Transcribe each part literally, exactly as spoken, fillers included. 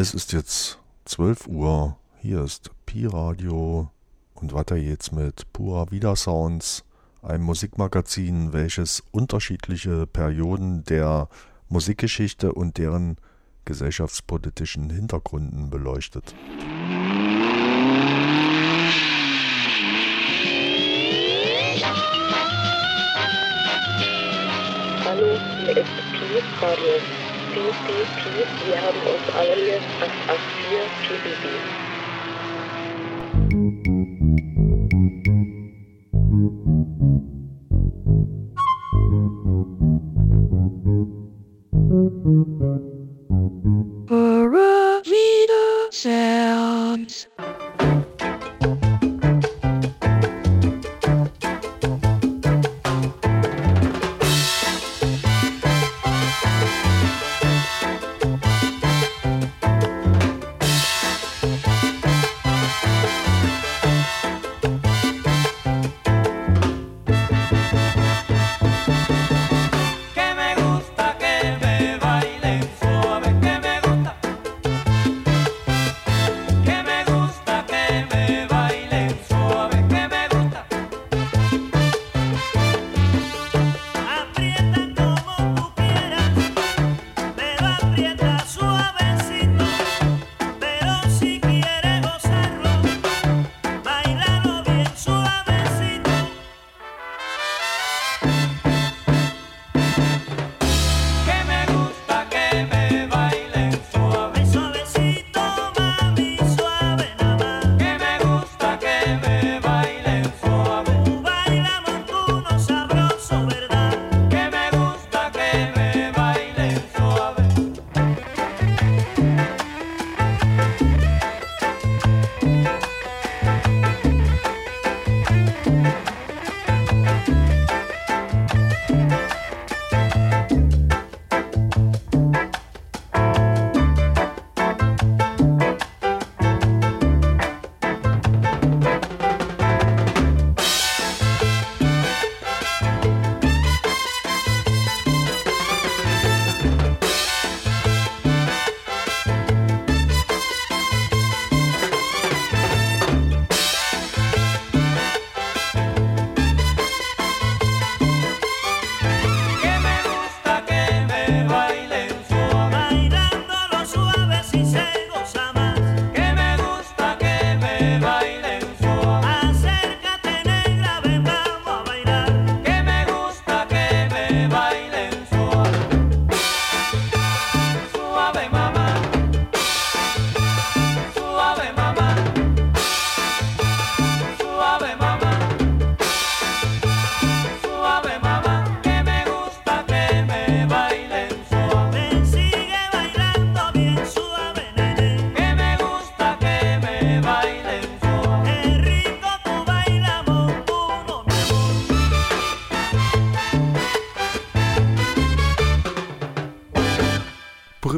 Es ist jetzt zwölf Uhr, hier ist Pi Radio und weiter geht's mit Pura Vida Sounds, einem Musikmagazin, welches unterschiedliche Perioden der Musikgeschichte und deren gesellschaftspolitischen Hintergründen beleuchtet. Hallo, hier ist Pi Radio. P P P, wir haben uns alle jetzt auf A vier P P P. Pura Vida Sounds.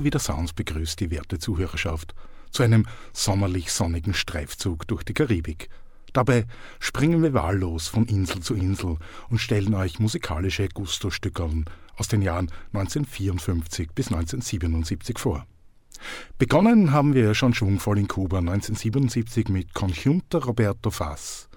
Wieder Sounds begrüßt die werte Zuhörerschaft zu einem sommerlich-sonnigen Streifzug durch die Karibik. Dabei springen wir wahllos von Insel zu Insel und stellen euch musikalische Gusto-Stückerln aus den Jahren neunzehnhundertvierundfünfzig bis neunzehnhundertsiebenundsiebzig vor. Begonnen haben wir schon schwungvoll in Kuba neunzehnhundertsiebenundsiebzig mit Conjunto Roberto Faz.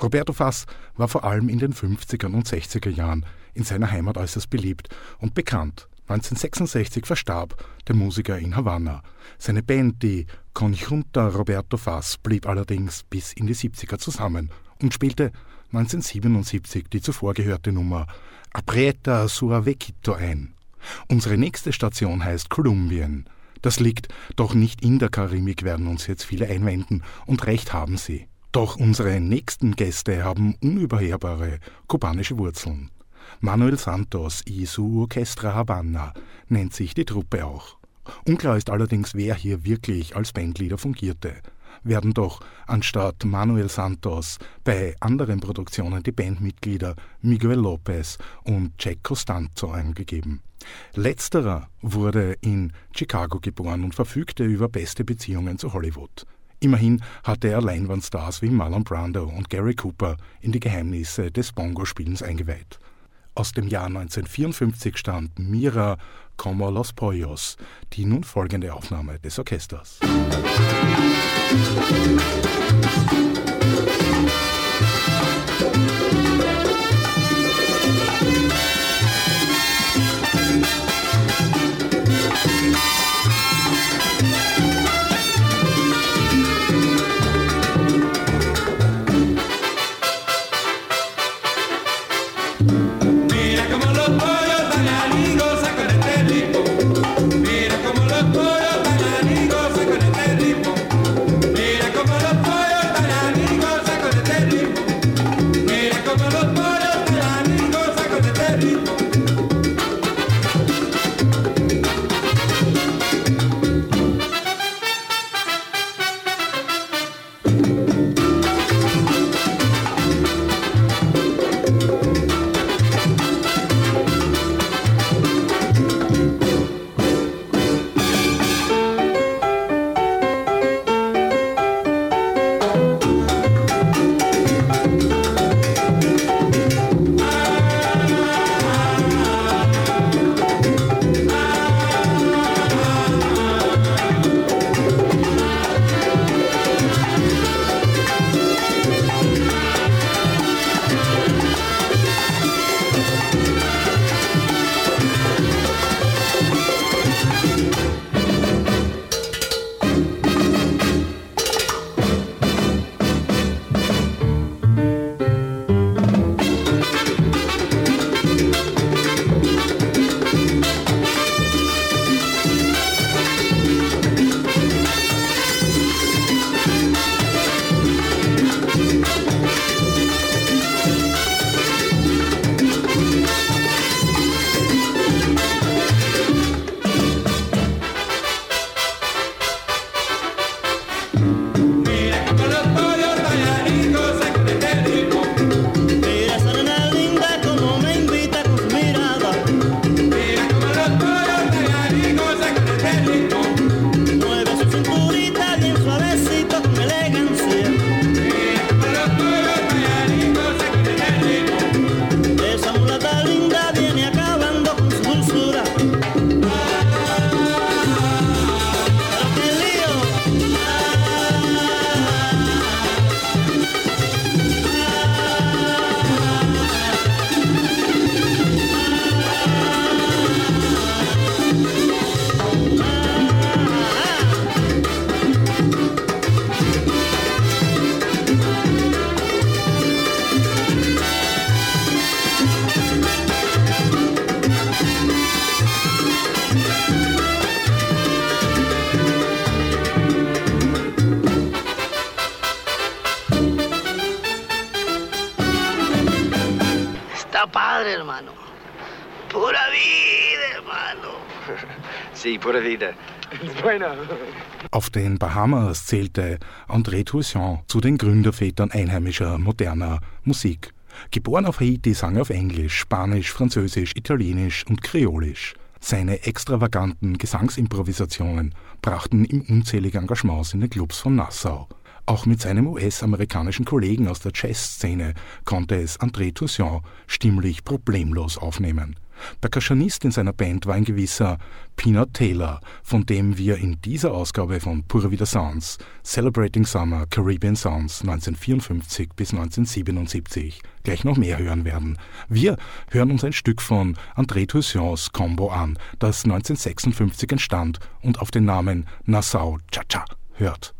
Roberto Faz war vor allem in den fünfziger und sechziger Jahren in seiner Heimat äußerst beliebt und bekannt. neunzehnhundertsechsundsechzig verstarb der Musiker in Havanna. Seine Band, die Conjunto Roberto Faz, blieb allerdings bis in die siebziger zusammen und spielte neunzehnhundertsiebenundsiebzig die zuvor gehörte Nummer Aprieta Suavecito ein. Unsere nächste Station heißt Kolumbien. Das liegt doch nicht in der Karibik, werden uns jetzt viele einwenden, und recht haben sie. Doch unsere nächsten Gäste haben unüberhörbare kubanische Wurzeln. Manuel Santos, I S U Orchestra Havana, nennt sich die Truppe auch. Unklar ist allerdings, wer hier wirklich als Bandleader fungierte. Werden doch anstatt Manuel Santos bei anderen Produktionen die Bandmitglieder Miguel Lopez und Jack Costanzo angegeben. Letzterer wurde in Chicago geboren und verfügte über beste Beziehungen zu Hollywood. Immerhin hatte er Leinwandstars wie Marlon Brando und Gary Cooper in die Geheimnisse des Bongo-Spielens eingeweiht. Aus dem Jahr neunzehnhundertvierundfünfzig stammt Mira Como Los Pollos, die nun folgende Aufnahme des Orchesters. Pura Vida. Auf den Bahamas zählte André Toussaint zu den Gründervätern einheimischer, moderner Musik. Geboren auf Haiti, sang er auf Englisch, Spanisch, Französisch, Italienisch und Kreolisch. Seine extravaganten Gesangsimprovisationen brachten ihm unzählige Engagements in den Clubs von Nassau. Auch mit seinem U S-amerikanischen Kollegen aus der Jazzszene konnte es André Toussaint stimmlich problemlos aufnehmen. Percussionist in seiner Band war ein gewisser Peanuts Taylor, von dem wir in dieser Ausgabe von Pura Vida Sounds, Celebrating Summer Caribbean Sounds neunzehnhundertvierundfünfzig bis neunzehnhundertsiebenundsiebzig gleich noch mehr hören werden. Wir hören uns ein Stück von André Toussaints Combo an, das neunzehnhundertsechsundfünfzig entstand und auf den Namen Nassau Cha-Cha hört.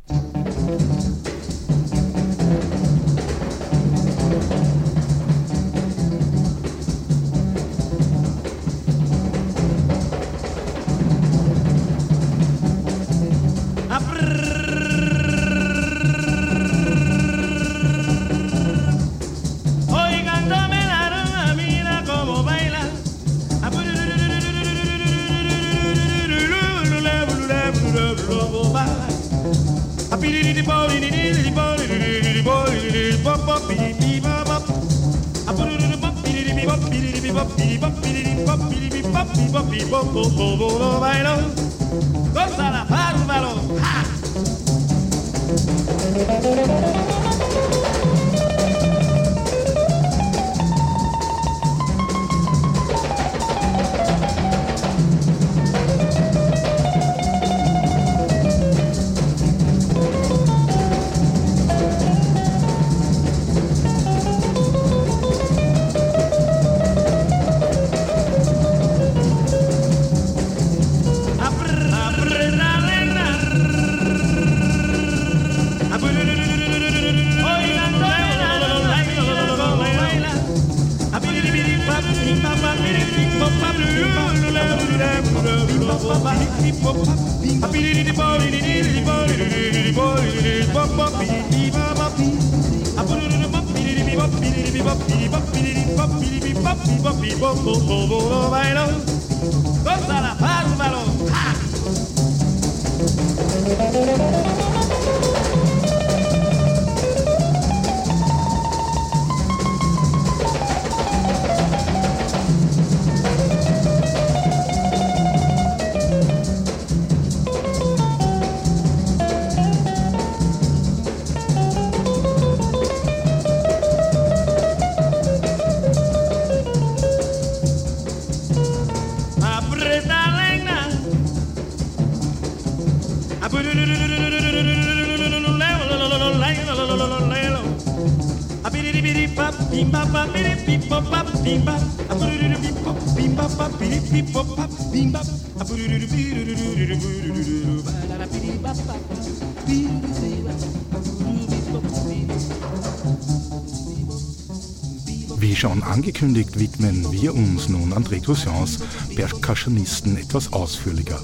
Wie schon angekündigt, widmen wir uns nun André Toussaints Percussionisten etwas ausführliger.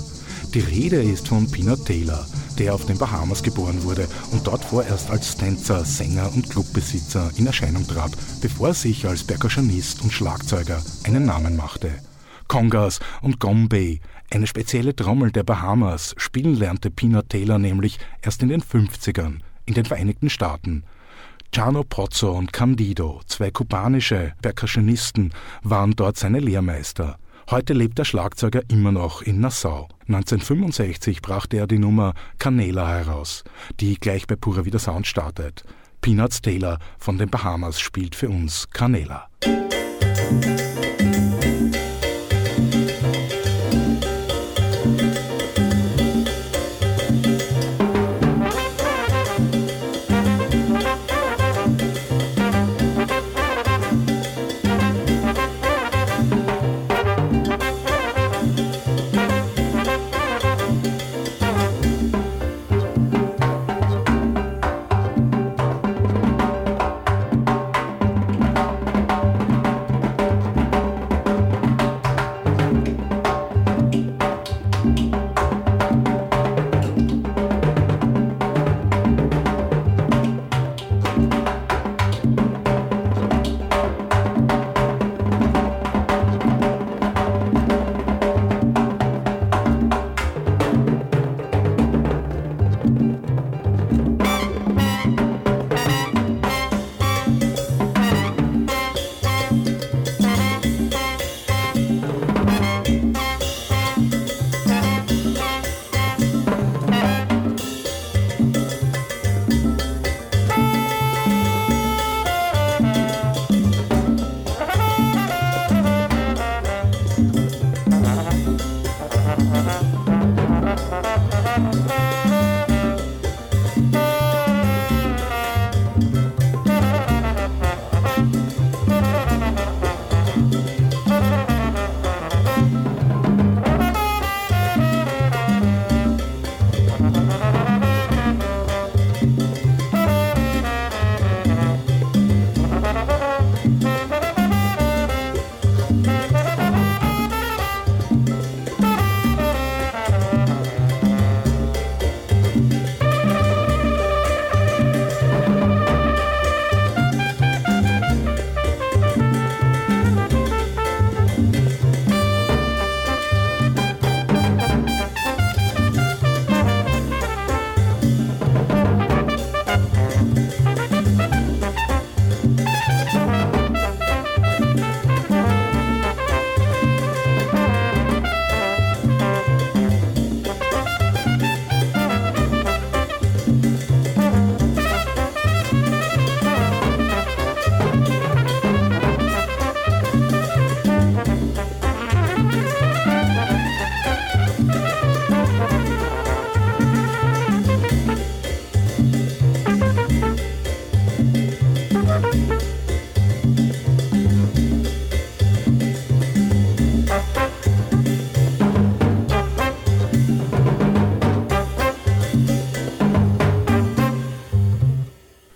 Die Rede ist von Peanut Taylor, der auf den Bahamas geboren wurde und dort vorerst als Tänzer, Sänger und Clubbesitzer in Erscheinung trat, bevor er sich als Percussionist und Schlagzeuger einen Namen machte. Congas und Gombe, eine spezielle Trommel der Bahamas, spielen lernte Peanut Taylor nämlich erst in den fünfzigern in den Vereinigten Staaten. Chano Pozzo und Candido, zwei kubanische Percussionisten, waren dort seine Lehrmeister. Heute lebt der Schlagzeuger immer noch in Nassau. neunzehnhundertfünfundsechzig brachte er die Nummer Canela heraus, die gleich bei Pura Vida Sounds startet. Peanuts Taylor von den Bahamas spielt für uns Canela.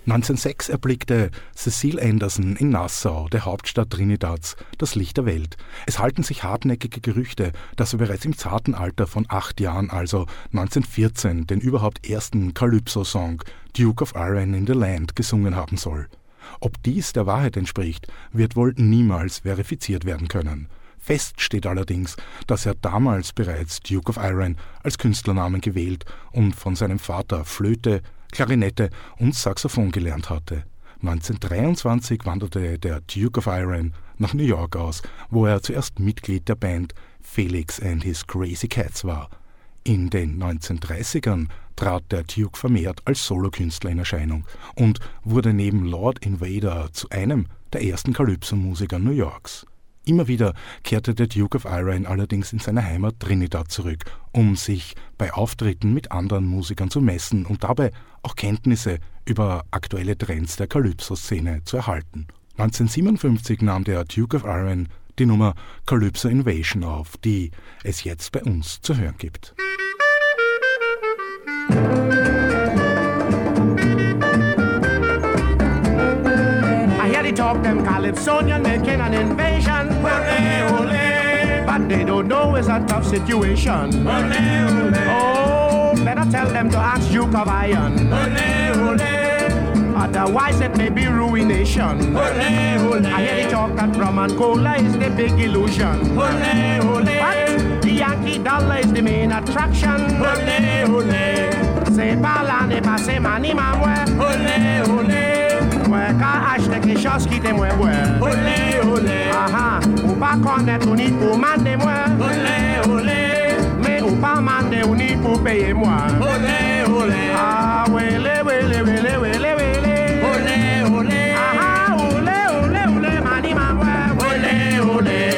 neunzehnhundertsechs erblickte Cecil Anderson in Nassau, der Hauptstadt Trinidads, das Licht der Welt. Es halten sich hartnäckige Gerüchte, dass er bereits im zarten Alter von acht Jahren, also neunzehnhundertvierzehn, den überhaupt ersten Calypso-Song Duke of Iron in the Land gesungen haben soll. Ob dies der Wahrheit entspricht, wird wohl niemals verifiziert werden können. Fest steht allerdings, dass er damals bereits Duke of Iron als Künstlernamen gewählt und von seinem Vater Flöte, Klarinette und Saxophon gelernt hatte. neunzehnhundertdreiundzwanzig wanderte der Duke of Iron nach New York aus, wo er zuerst Mitglied der Band Felix and His Crazy Cats war. In den neunzehnhundertdreißigern trat der Duke vermehrt als Solokünstler in Erscheinung und wurde neben Lord Invader zu einem der ersten Calypso-Musiker New Yorks. Immer wieder kehrte der Duke of Iron allerdings in seine Heimat Trinidad zurück, um sich bei Auftritten mit anderen Musikern zu messen und dabei auch Kenntnisse über aktuelle Trends der Calypso-Szene zu erhalten. neunzehnhundertsiebenundfünfzig nahm der Duke of Iron die Nummer Calypso Invasion auf, die es jetzt bei uns zu hören gibt. Talk them Calypsonian making an invasion. Ole, ole. But they don't know it's a tough situation. Ole, ole. Oh, better tell them to ask Duke of Iron. Ole, ole. Otherwise it may be ruination. Ole, ole. I hear the talk that rum and cola is the big illusion. Ole, ole. But the Yankee dollar is the main attraction. Ole, ole. Se parla ne passe mani mamwe. Ole, ole. Ka achte que chose qui te mouais olé olé aha ou pas connaître ou ni pour mander moi olé olé mais ou pas mander ou ni pour payer moi olé olé ah ouais le le le le le olé olé aha olé olé olé mani mamwa olé olé.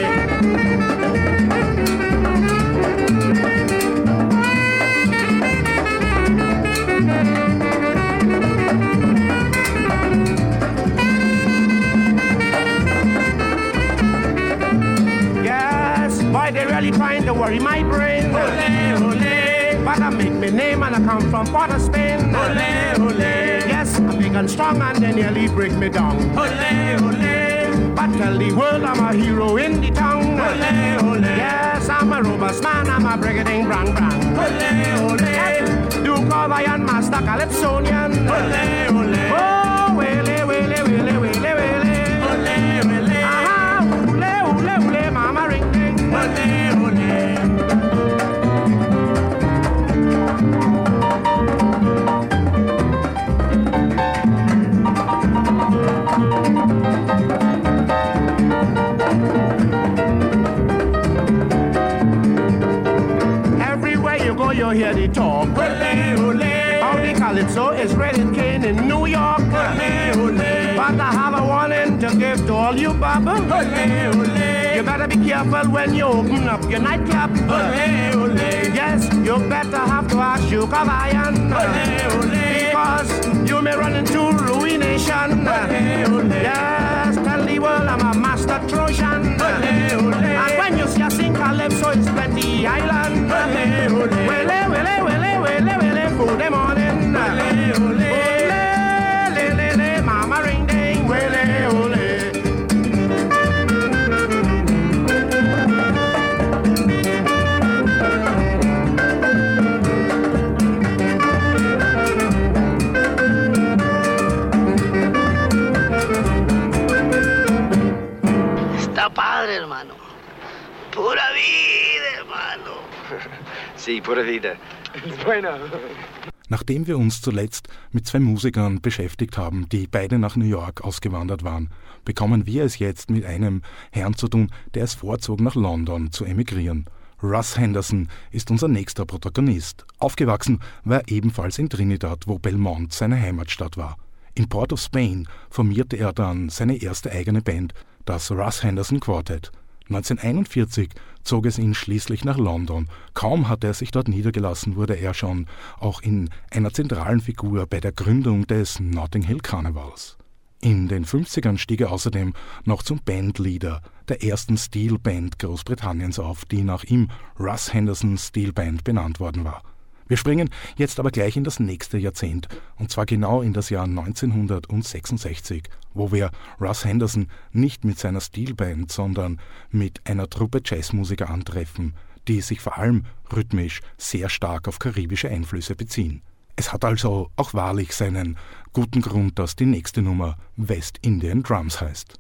They really trying to worry my brain. Olé, olé. But I make my name and I come from Port of Spain. Olé, olé. Yes, I'm big and strong and they nearly break me down. Olé, olé. But tell the world I'm a hero in the town. Olé, olé. Yes, I'm a robust man, I'm a brigading brang brang. Olé, olé. Yes, Duke of Iron, Master Calypsonian. Olé, olé. Oh, wele, wele, wele, wele, wele. Olé, wele. Aha, ule, ule, ule, mama ring ding. Olé, olé. Everywhere you go, you hear the talk. Olé, olé. How the calypso is red and cane in New York. Olé, olé. But I have a warning to give to all you babas. Olé, olé. You better be careful when you open up your nightclub. Olé, olé. Yes, you better have to ask Duke of Iron. Olé, olé. Because you may run into ruination. Olé, olé. Yes, tell the world I'm a master Trojan. Olé, olé. And when you see a sing calypso, it's plenty island. Olé, olé. Wele, wele, wele, wele, wele, for the morning. Olé, olé. Olé, le, le, le, mama ring ding. Wele, olé. Padre, hermano. Pura vida, hermano. Sí, pura vida. Bueno. Nachdem wir uns zuletzt mit zwei Musikern beschäftigt haben, die beide nach New York ausgewandert waren, bekommen wir es jetzt mit einem Herrn zu tun, der es vorzog, nach London zu emigrieren. Russ Henderson ist unser nächster Protagonist. Aufgewachsen war er ebenfalls in Trinidad, wo Belmont seine Heimatstadt war. In Port of Spain formierte er dann seine erste eigene Band, das Russ Henderson Quartet. neunzehnhunderteinundvierzig zog es ihn schließlich nach London. Kaum hatte er sich dort niedergelassen, wurde er schon auch in einer zentralen Figur bei der Gründung des Notting Hill Karnevals. In den fünfzigern stieg er außerdem noch zum Bandleader der ersten Steel Band Großbritanniens auf, die nach ihm Russ Henderson Steel Band benannt worden war. Wir springen jetzt aber gleich in das nächste Jahrzehnt, und zwar genau in das Jahr neunzehnhundertsechsundsechzig, wo wir Russ Henderson nicht mit seiner Steelband, sondern mit einer Truppe Jazzmusiker antreffen, die sich vor allem rhythmisch sehr stark auf karibische Einflüsse beziehen. Es hat also auch wahrlich seinen guten Grund, dass die nächste Nummer West Indian Drums heißt.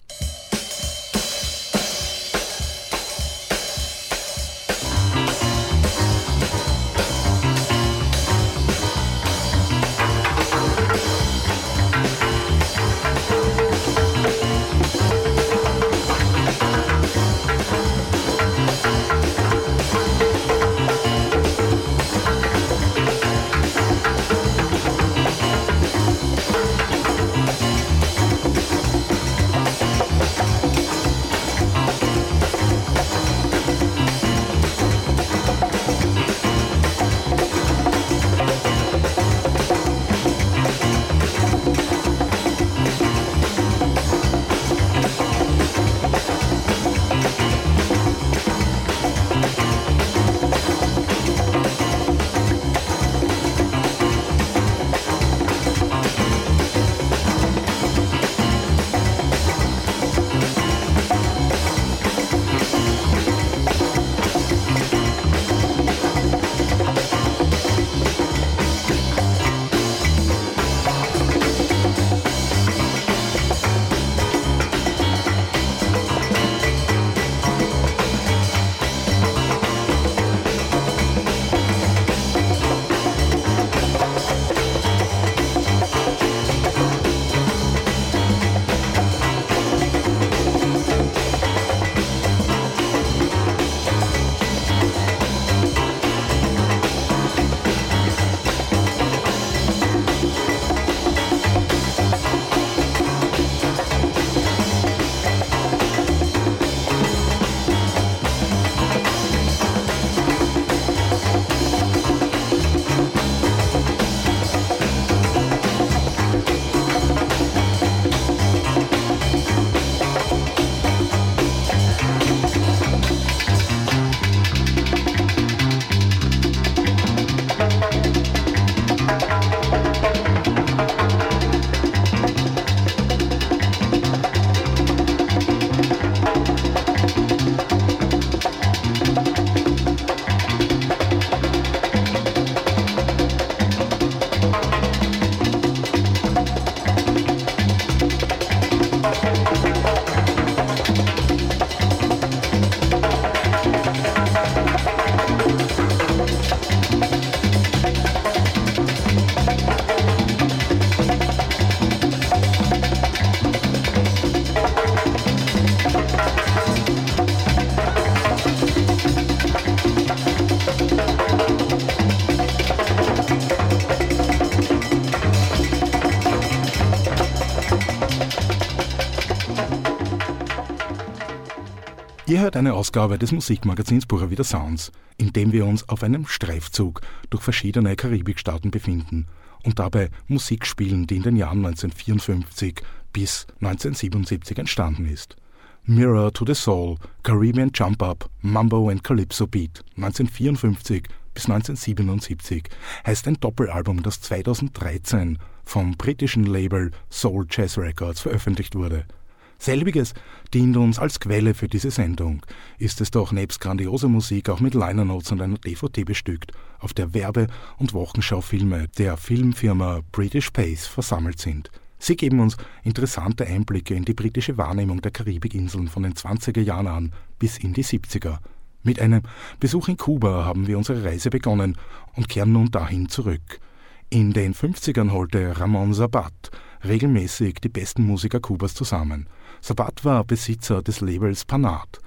Ihr hört eine Ausgabe des Musikmagazins Pura Vida Sounds, in dem wir uns auf einem Streifzug durch verschiedene Karibikstaaten befinden und dabei Musik spielen, die in den Jahren neunzehnhundertvierundfünfzig bis neunzehnhundertsiebenundsiebzig entstanden ist. Mirror to the Soul, Caribbean Jump Up, Mambo and Calypso Beat, neunzehnhundertvierundfünfzig bis neunzehnhundertsiebenundsiebzig heißt ein Doppelalbum, das zweitausenddreizehn vom britischen Label Soul Jazz Records veröffentlicht wurde. Selbiges dient uns als Quelle für diese Sendung, ist es doch nebst grandioser Musik auch mit Liner Notes und einer D V D bestückt, auf der Werbe- und Wochenschaufilme der Filmfirma British Pace versammelt sind. Sie geben uns interessante Einblicke in die britische Wahrnehmung der Karibikinseln von den zwanziger Jahren an bis in die siebziger. Mit einem Besuch in Kuba haben wir unsere Reise begonnen und kehren nun dahin zurück. In den fünfzigern holte Ramon Sabat regelmäßig die besten Musiker Kubas zusammen. Sabat war Besitzer des Labels Panart,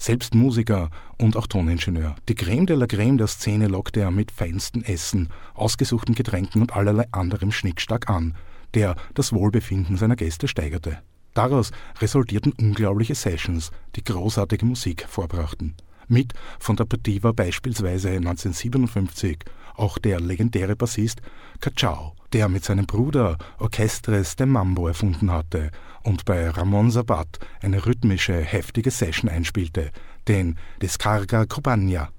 selbst Musiker und auch Toningenieur. Die Creme de la Creme der Szene lockte er mit feinstem Essen, ausgesuchten Getränken und allerlei anderem Schnickschnack an, der das Wohlbefinden seiner Gäste steigerte. Daraus resultierten unglaubliche Sessions, die großartige Musik hervorbrachten. Mit von der Partie war beispielsweise neunzehnhundertsiebenundfünfzig auch der legendäre Bassist Cachao, der mit seinem Bruder Orchestres de Mambo erfunden hatte und bei Ramon Sabat eine rhythmische, heftige Session einspielte, den Descarga Cubana.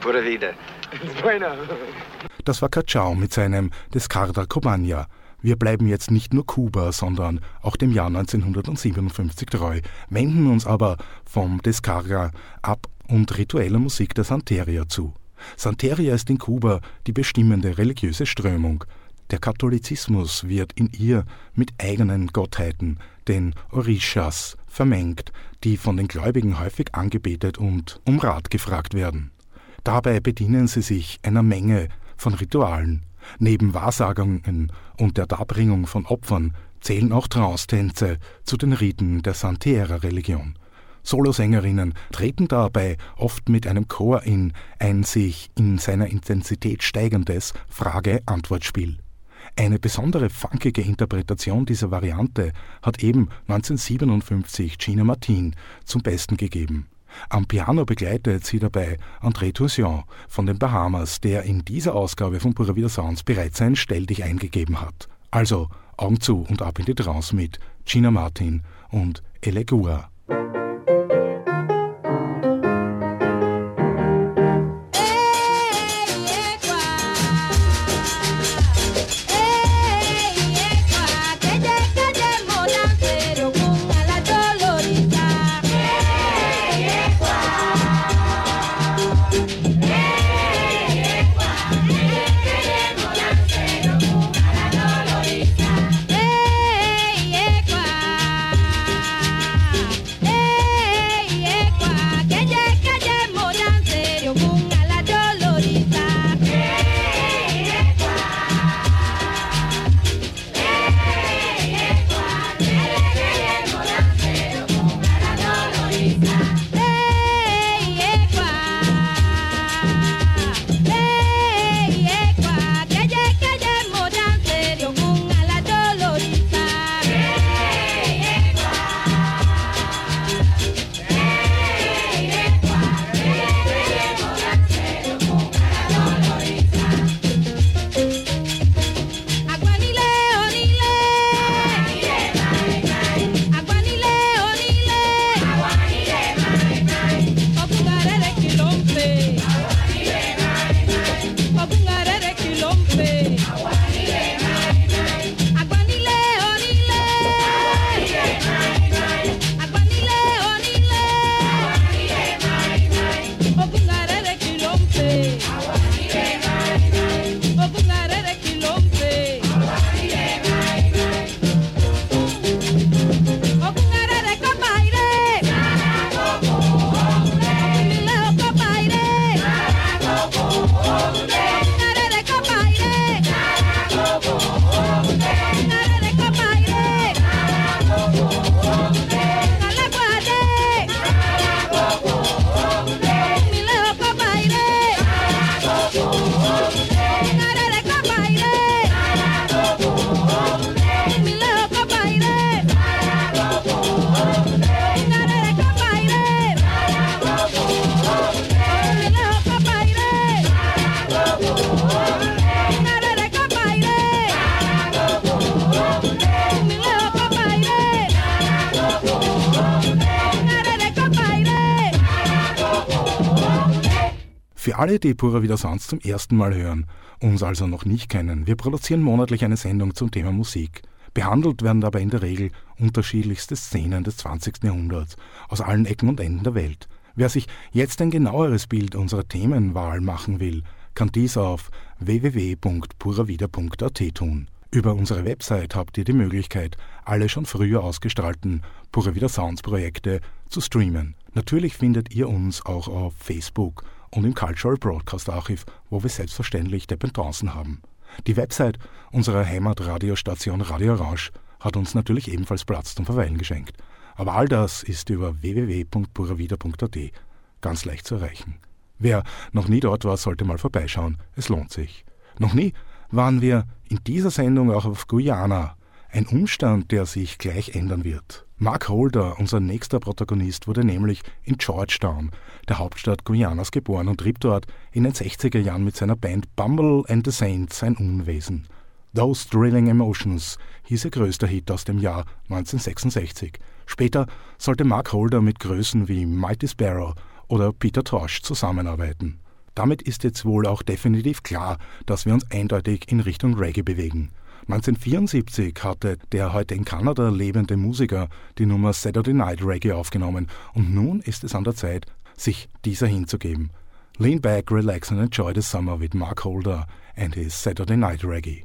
Pura Vida. Bueno. Das war Cachao mit seinem Descarga Cubana. Wir bleiben jetzt nicht nur Kuba, sondern auch dem Jahr neunzehnhundertsiebenundfünfzig treu, wenden uns aber vom Descarga ab und ritueller Musik der Santeria zu. Santeria ist in Kuba die bestimmende religiöse Strömung. Der Katholizismus wird in ihr mit eigenen Gottheiten, den Orishas, vermengt, die von den Gläubigen häufig angebetet und um Rat gefragt werden. Dabei bedienen sie sich einer Menge von Ritualen. Neben Wahrsagungen und der Darbringung von Opfern zählen auch Trance-Tänze zu den Riten der Santeria-Religion. Solosängerinnen treten dabei oft mit einem Chor in ein sich in seiner Intensität steigendes Frage-Antwort-Spiel. Eine besondere funkige Interpretation dieser Variante hat eben neunzehnhundertsiebenundfünfzig Gina Martin zum Besten gegeben. Am Piano begleitet sie dabei André Toussaint von den Bahamas, der in dieser Ausgabe von Pura Vida Sounds bereits ein Stelldich eingegeben hat. Also Augen zu und ab in die Trance mit Gina Martin und Elegua. Für alle, die Pura Vida Sounds zum ersten Mal hören, uns also noch nicht kennen, wir produzieren monatlich eine Sendung zum Thema Musik. Behandelt werden dabei in der Regel unterschiedlichste Szenen des zwanzigsten Jahrhunderts aus allen Ecken und Enden der Welt. Wer sich jetzt ein genaueres Bild unserer Themenwahl machen will, kann dies auf w w w punkt pura vida punkt a t tun. Über unsere Website habt ihr die Möglichkeit, alle schon früher ausgestrahlten Pura Vida Sounds Projekte zu streamen. Natürlich findet ihr uns auch auf Facebook und im Cultural Broadcast Archiv, wo wir selbstverständlich Dependancen haben. Die Website unserer Heimatradiostation Radio Orange hat uns natürlich ebenfalls Platz zum Verweilen geschenkt. Aber all das ist über w w w punkt pura vida punkt a t ganz leicht zu erreichen. Wer noch nie dort war, sollte mal vorbeischauen. Es lohnt sich. Noch nie waren wir in dieser Sendung auch auf Guyana. Ein Umstand, der sich gleich ändern wird. Mark Holder, unser nächster Protagonist, wurde nämlich in Georgetown, der Hauptstadt Guyanas, geboren und trieb dort in den sechziger Jahren mit seiner Band Bumble and the Saints sein Unwesen. Those Thrilling Emotions hieß ihr größter Hit aus dem Jahr neunzehnhundertsechsundsechzig. Später sollte Mark Holder mit Größen wie Mighty Sparrow oder Peter Tosh zusammenarbeiten. Damit ist jetzt wohl auch definitiv klar, dass wir uns eindeutig in Richtung Reggae bewegen. neunzehnhundertvierundsiebzig hatte der heute in Kanada lebende Musiker die Nummer Saturday Night Reggae aufgenommen und nun ist es an der Zeit, sich dieser hinzugeben. Lean back, relax and enjoy the summer with Mark Holder and his Saturday Night Reggae.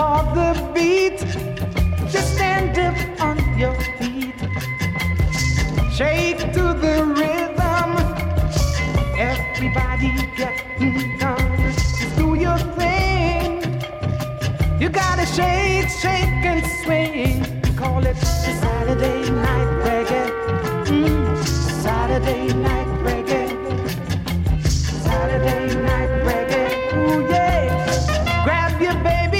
For the beat, just stand up on your feet, shake to the rhythm, everybody getting down, just do your thing, you gotta shake, shake and swing, we call it Saturday Night Reggae, mm, Saturday Night Reggae, Saturday Night Reggae, ooh yeah, grab your baby.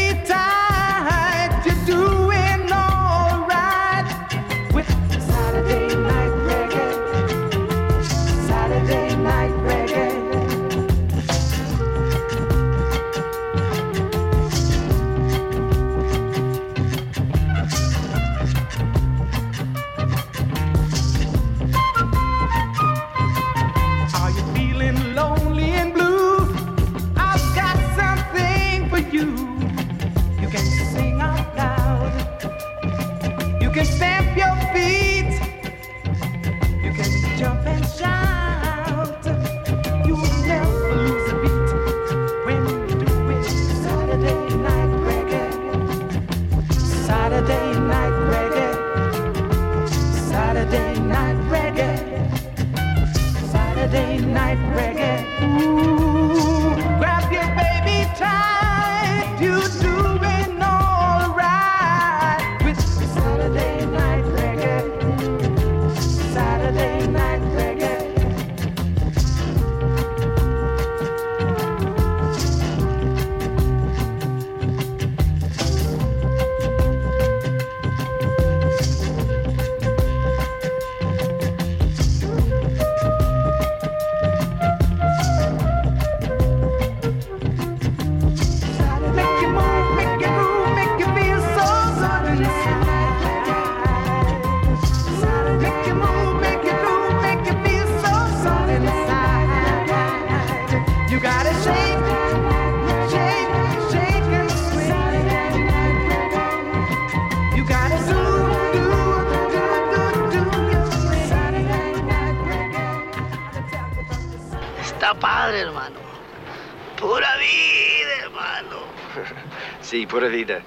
Pura Vida.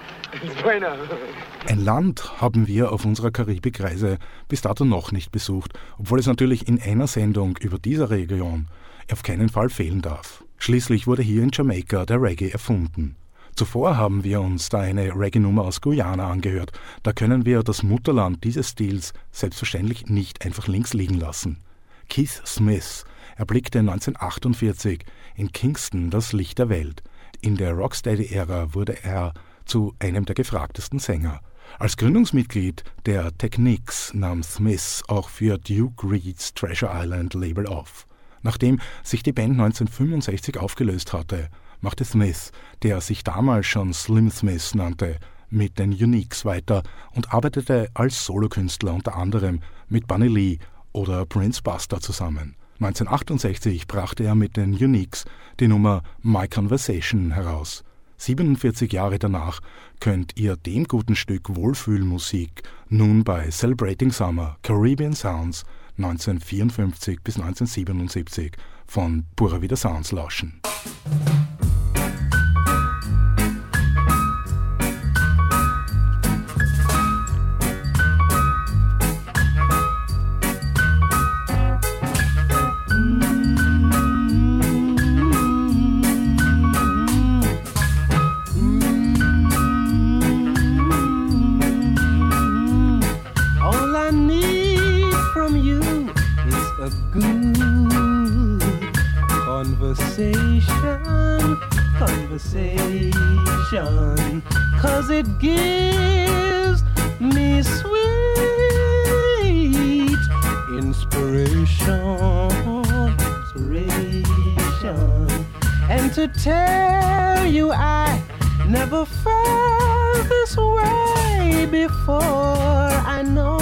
Ein Land haben wir auf unserer Karibikreise bis dato noch nicht besucht, obwohl es natürlich in einer Sendung über diese Region auf keinen Fall fehlen darf. Schließlich wurde hier in Jamaika der Reggae erfunden. Zuvor haben wir uns da eine Reggae-Nummer aus Guyana angehört. Da können wir das Mutterland dieses Stils selbstverständlich nicht einfach links liegen lassen. Keith Smith erblickte neunzehnhundertachtundvierzig in Kingston das Licht der Welt. In der Rocksteady-Ära wurde er zu einem der gefragtesten Sänger. Als Gründungsmitglied der Techniques nahm Smith auch für Duke Reeds Treasure Island Label auf. Nachdem sich die Band neunzehnhundertfünfundsechzig aufgelöst hatte, machte Smith, der sich damals schon Slim Smith nannte, mit den Uniques weiter und arbeitete als Solokünstler unter anderem mit Bunny Lee oder Prince Buster zusammen. neunzehnhundertachtundsechzig brachte er mit den Uniques die Nummer My Conversation heraus. siebenundvierzig Jahre danach könnt ihr dem guten Stück Wohlfühlmusik nun bei Celebrating Summer Caribbean Sounds neunzehnhundertvierundfünfzig bis neunzehnhundertsiebenundsiebzig von Pura Vida Sounds lauschen. Conversation, conversation, 'cause it gives me sweet inspiration, inspiration. And to tell you I never felt this way before, I know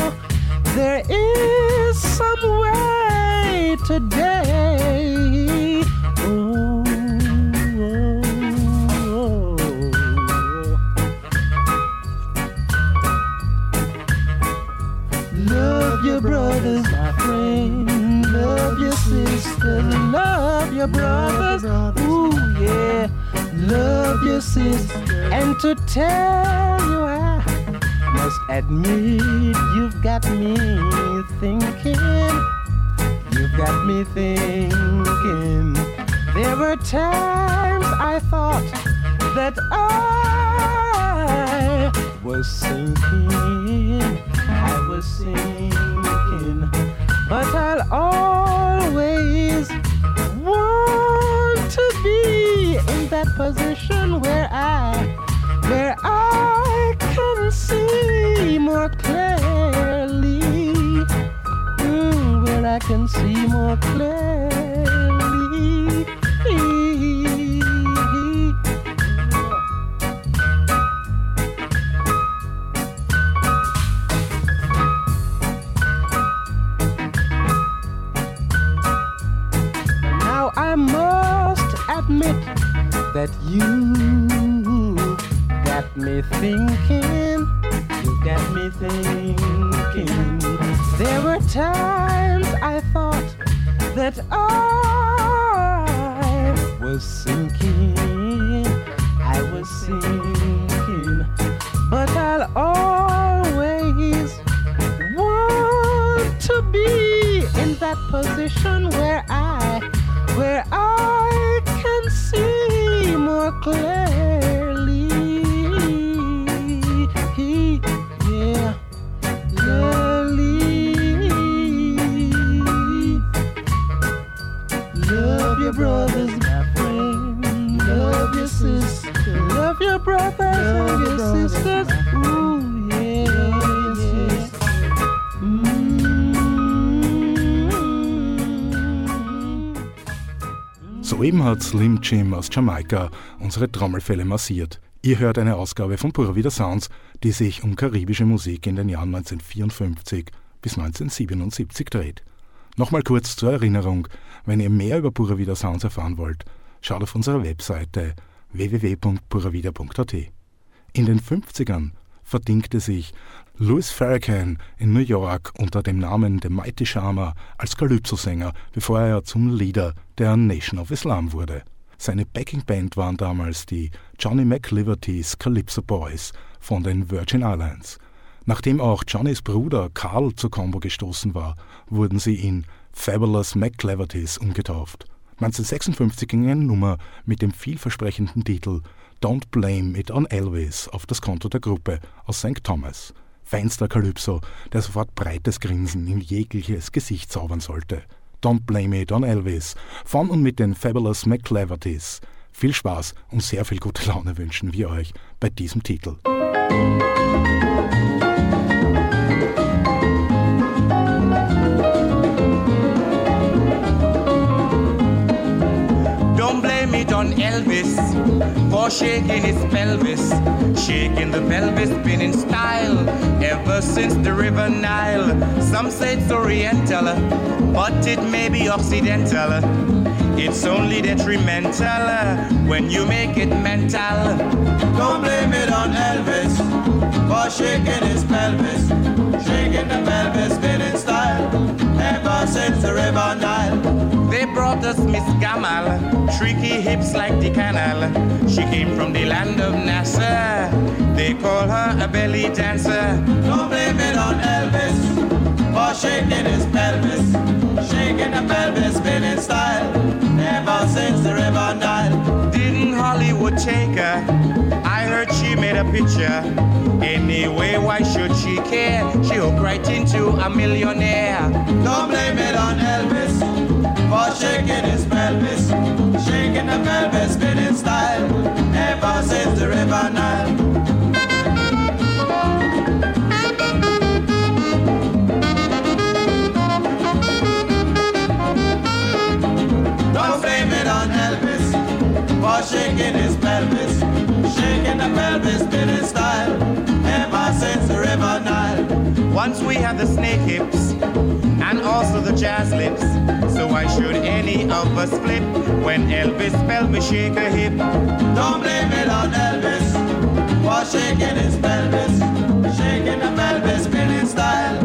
there is some way today. Oh, oh, oh. Love your brothers, my friend. Love your sister. Love your brothers. Ooh, yeah. Love your sister. And to tell you I must admit you've got me thinking. You've got me thinking. There were times I thought that I was sinking, I was sinking, but I'll always want to be in that position where I, where I can see more clearly, mm, where I can see more clearly. Now I must admit that you got me thinking, you got me thinking. There were times I thought that I was sinking, I was sinking, but I'll always want to be in that position where I, where I can see more clearly, yeah, clearly. Love your brothers, my friend. Love your sister. Love your brothers, love your brothers, sisters. Ooh, yeah, yeah. Mm-hmm. Soeben hat Slim Jim aus Jamaika unsere Trommelfelle massiert. Ihr hört eine Ausgabe von Pura Vida Sounds, die sich um karibische Musik in den Jahren neunzehnhundertvierundfünfzig bis neunzehnhundertsiebenundsiebzig dreht. Nochmal kurz zur Erinnerung, wenn ihr mehr über Pura Vida Sounds erfahren wollt, schaut auf unserer Webseite w w w punkt pura vida punkt a t. In den fünfzigern verdingte sich Louis Farrakhan in New York unter dem Namen The Mighty Shamer als Calypso-Sänger, bevor er zum Leader der Nation of Islam wurde. Seine Backing-Band waren damals die Johnny McClevertys Calypso Boys von den Virgin Islands. Nachdem auch Johnnys Bruder Carl zu Combo gestoßen war, wurden sie in Fabulous McClevertys umgetauft. neunzehnhundertsechsundfünfzig ging eine Nummer mit dem vielversprechenden Titel Don't Blame It on Elvis auf das Konto der Gruppe aus Sankt Thomas. Feinster Calypso, der sofort breites Grinsen in jegliches Gesicht zaubern sollte. Don't Blame It on Elvis von und mit den Fabulous McClevertys. Viel Spaß und sehr viel gute Laune wünschen wir euch bei diesem Titel. Musik it on Elvis for shaking his pelvis, shaking the pelvis, been in style ever since the River Nile. Some say it's Oriental, but it may be Occidental. It's only detrimental when you make it mental. Don't blame it on Elvis for shaking his pelvis, shaking the pelvis, been in style ever since the River Nile. They brought us Miss Gamal, tricky hips like the canal. She came from the land of Nassau, they call her a belly dancer. Don't blame it on Elvis for shaking his pelvis, shaking the pelvis, been in style ever since the River Nile. Didn't Hollywood take her? I heard she made a picture. Anyway, why should she care? She hooked right into a millionaire. Don't blame it on Elvis for shaking his pelvis, shaking the pelvis, been in style ever since the River Nile. Don't blame it on Elvis for shaking his pelvis, shaking the pelvis, been in style ever since the River Nile. Once we had the snake hips and also the jazz lips, so why should any of us flip when Elvis pelvis shake a hip? Don't blame it on Elvis for shaking his pelvis, shaking the pelvis, been in style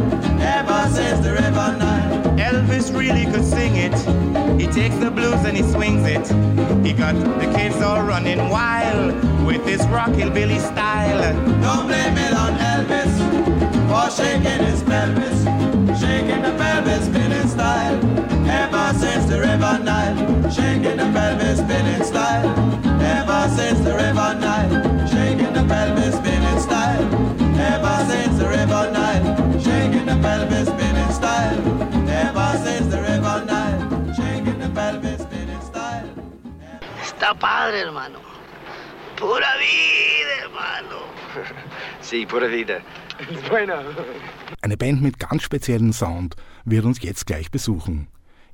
ever since the River Nile. Elvis really could sing it. He takes the blues and he swings it. He got the kids all running wild with his rock hillbilly style. Don't blame it on Elvis for shaking his pelvis, shaking the pelvis, been in style ever since the River Nile. Shaking the pelvis, been in style ever since the River Nile. Shaking the pelvis, been in style ever since the River Nile. Shaking the pelvis, been in style ever since the River Nile. Shaking the pelvis, been in style. Está padre, hermano. Pura vida, hermano. Sí, pura vida. Bueno. Eine Band mit ganz speziellem Sound wird uns jetzt gleich besuchen.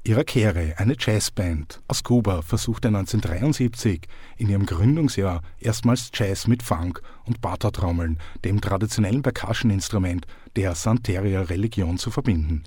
Irakere, eine Jazzband aus Kuba, versuchte neunzehnhundertdreiundsiebzig in ihrem Gründungsjahr erstmals Jazz mit Funk und Bata-Trommeln, dem traditionellen Percussion-Instrument der Santeria-Religion, zu verbinden.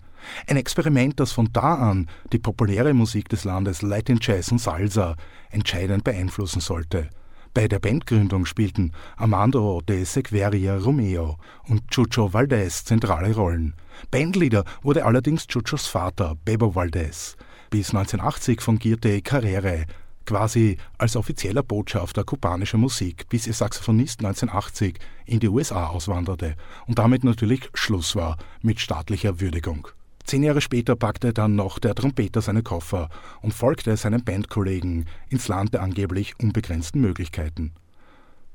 Ein Experiment, das von da an die populäre Musik des Landes Latin Jazz und Salsa entscheidend beeinflussen sollte. Bei der Bandgründung spielten Armando de Sequeira Romeo und Chucho Valdés zentrale Rollen. Bandleader wurde allerdings Chuchos Vater, Bebo Valdés. Bis neunzehnhundertachtzig fungierte Carrere quasi als offizieller Botschafter kubanischer Musik, bis ihr Saxophonist neunzehnhundertachtzig in die U S A auswanderte und damit natürlich Schluss war mit staatlicher Würdigung. Zehn Jahre später packte dann noch der Trompeter seine Koffer und folgte seinem Bandkollegen ins Land der angeblich unbegrenzten Möglichkeiten.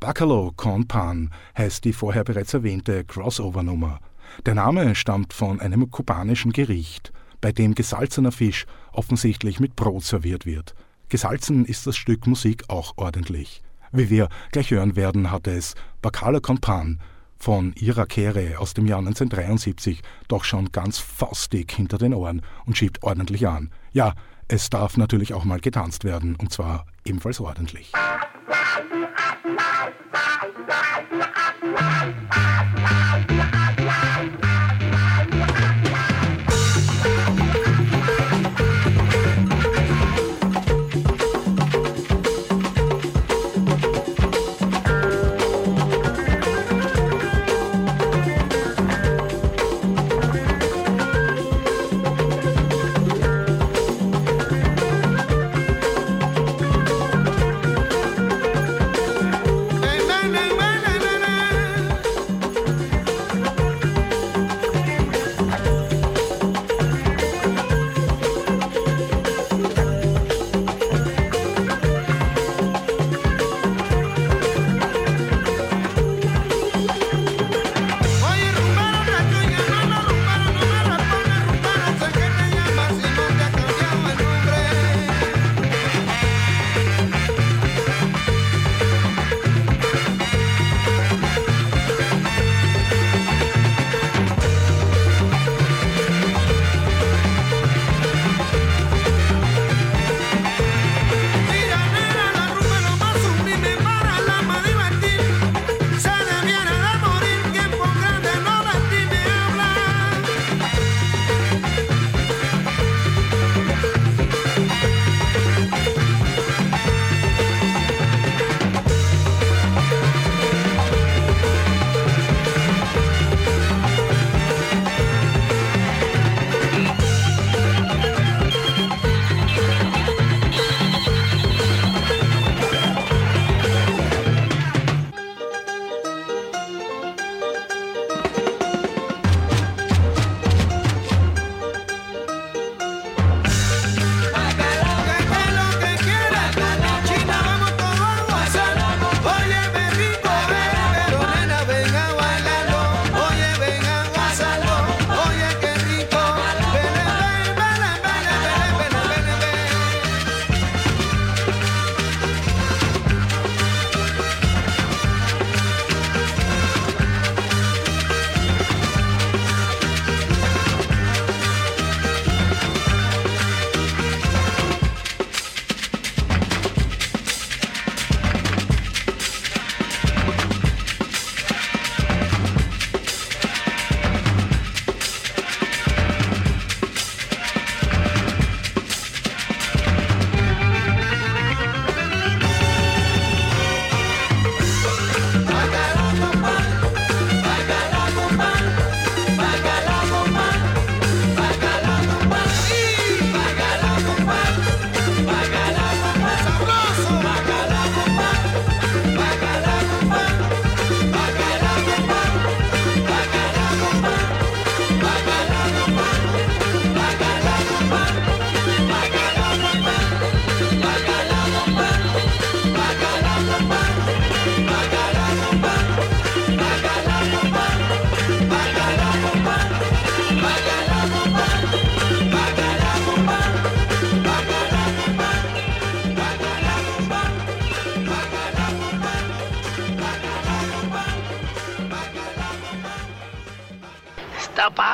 Bacalao Con Pan heißt die vorher bereits erwähnte Crossover-Nummer. Der Name stammt von einem kubanischen Gericht, bei dem gesalzener Fisch offensichtlich mit Brot serviert wird. Gesalzen ist das Stück Musik auch ordentlich. Wie wir gleich hören werden, hatte es Bacalao Con Pan von Irakere aus dem Jahr neunzehnhundertdreiundsiebzig doch schon ganz faustdick hinter den Ohren und schiebt ordentlich an. Ja, es darf natürlich auch mal getanzt werden, und zwar ebenfalls ordentlich.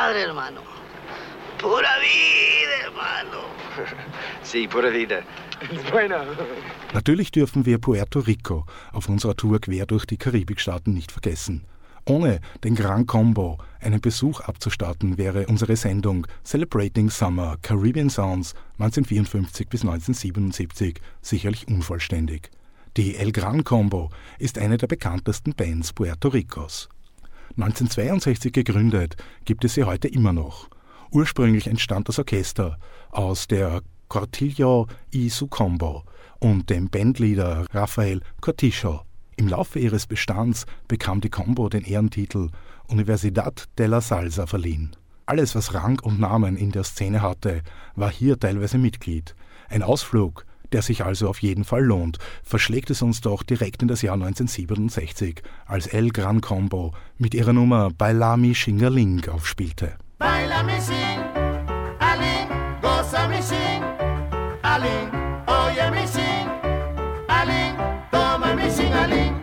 padre, hermano. Pura vida, hermano. Sí, pura vida. Bueno. Natürlich dürfen wir Puerto Rico auf unserer Tour quer durch die Karibikstaaten nicht vergessen. Ohne den Gran Combo einen Besuch abzustatten, wäre unsere Sendung Celebrating Summer Caribbean Sounds neunzehnhundertvierundfünfzig bis neunzehnhundertsiebenundsiebzig sicherlich unvollständig. Die El Gran Combo ist eine der bekanntesten Bands Puerto Ricos. neunzehnhundertzweiundsechzig gegründet, gibt es sie heute immer noch. Ursprünglich entstand das Orchester aus der Cortillo I S U Combo und dem Bandleader Rafael Cortijo. Im Laufe ihres Bestands bekam die Combo den Ehrentitel Universidad de la Salsa verliehen. Alles, was Rang und Namen in der Szene hatte, war hier teilweise Mitglied. Ein Ausflug, der sich also auf jeden Fall lohnt, verschlägt es uns doch direkt in das Jahr neunzehnhundertsiebenundsechzig, als El Gran Combo mit ihrer Nummer Baila Mi Shing A Ling aufspielte. Baila mi shing a ling, goza mi shing a ling, oye mi shing a ling, toma mi shing a ling.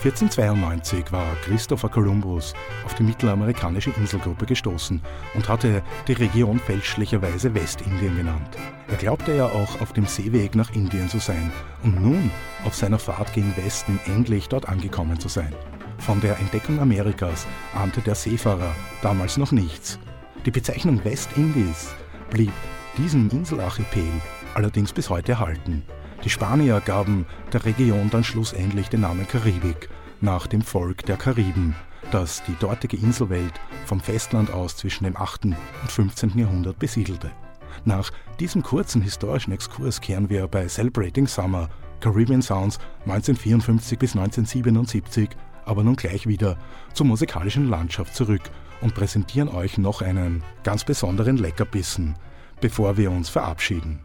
vierzehnhundertzweiundneunzig war Christopher Columbus auf die mittelamerikanische Inselgruppe gestoßen und hatte die Region fälschlicherweise Westindien genannt. Er glaubte ja auch auf dem Seeweg nach Indien zu sein und nun auf seiner Fahrt gegen Westen endlich dort angekommen zu sein. Von der Entdeckung Amerikas ahnte der Seefahrer damals noch nichts. Die Bezeichnung Westindies blieb diesem Inselarchipel allerdings bis heute erhalten. Die Spanier gaben der Region dann schlussendlich den Namen Karibik, nach dem Volk der Kariben, das die dortige Inselwelt vom Festland aus zwischen dem achten und fünfzehnten Jahrhundert besiedelte. Nach diesem kurzen historischen Exkurs kehren wir bei Celebrating Summer Caribbean Sounds neunzehnhundertvierundfünfzig bis neunzehnhundertsiebenundsiebzig aber nun gleich wieder zur musikalischen Landschaft zurück und präsentieren euch noch einen ganz besonderen Leckerbissen, bevor wir uns verabschieden.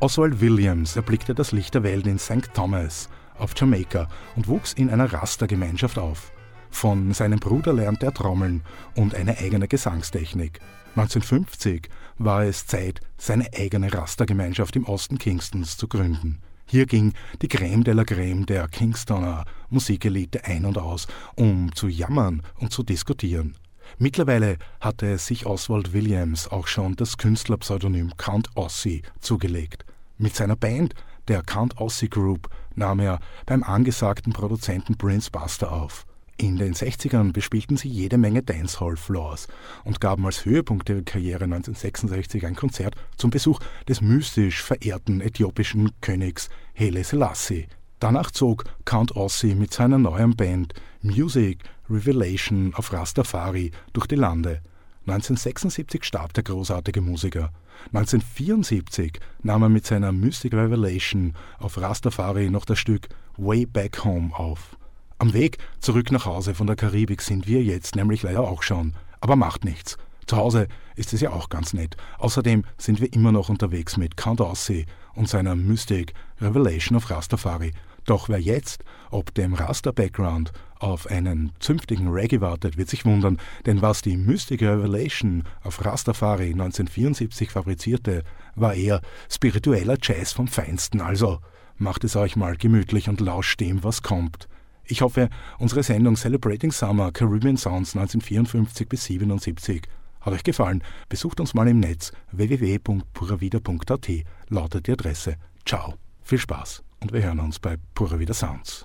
Oswald Williams erblickte das Licht der Welt in Saint Thomas auf Jamaika und wuchs in einer Rasta-Gemeinschaft auf. Von seinem Bruder lernte er Trommeln und eine eigene Gesangstechnik. neunzehnhundertfünfzig war es Zeit, seine eigene Rasta-Gemeinschaft im Osten Kingstons zu gründen. Hier ging die Crème de la Crème der Kingstoner Musikelite ein und aus, um zu jammern und zu diskutieren. Mittlerweile hatte sich Oswald Williams auch schon das Künstlerpseudonym Count Ossie zugelegt. Mit seiner Band, der Count Ossie Group, nahm er beim angesagten Produzenten Prince Buster auf. In den sechzigern bespielten sie jede Menge Dancehall-Floors und gaben als Höhepunkt der Karriere neunzehnhundertsechsundsechzig ein Konzert zum Besuch des mystisch verehrten äthiopischen Königs Haile Selassie. Danach zog Count Ossie mit seiner neuen Band Music Revelation auf Rastafari durch die Lande. neunzehnhundertsechsundsiebzig starb der großartige Musiker. neunzehnhundertvierundsiebzig nahm er mit seiner Mystic Revelation auf Rastafari noch das Stück Way Back Home auf. Am Weg zurück nach Hause von der Karibik sind wir jetzt nämlich leider auch schon. Aber macht nichts. Zu Hause ist es ja auch ganz nett. Außerdem sind wir immer noch unterwegs mit Count Ossie und seiner Mystic Revelation auf Rastafari. Doch wer jetzt, ob dem Rasta-Background, auf einen zünftigen Reggae wartet, wird sich wundern, denn was die Mystic Revelation auf Rastafari neunzehnhundertvierundsiebzig fabrizierte, war eher spiritueller Jazz vom Feinsten. Also macht es euch mal gemütlich und lauscht dem, was kommt. Ich hoffe, unsere Sendung Celebrating Summer Caribbean Sounds neunzehnhundertvierundfünfzig bis siebenundsiebzig hat euch gefallen. Besucht uns mal im Netz w w w punkt pura vida punkt a t lautet die Adresse. Ciao, viel Spaß und wir hören uns bei Pura Vida Sounds.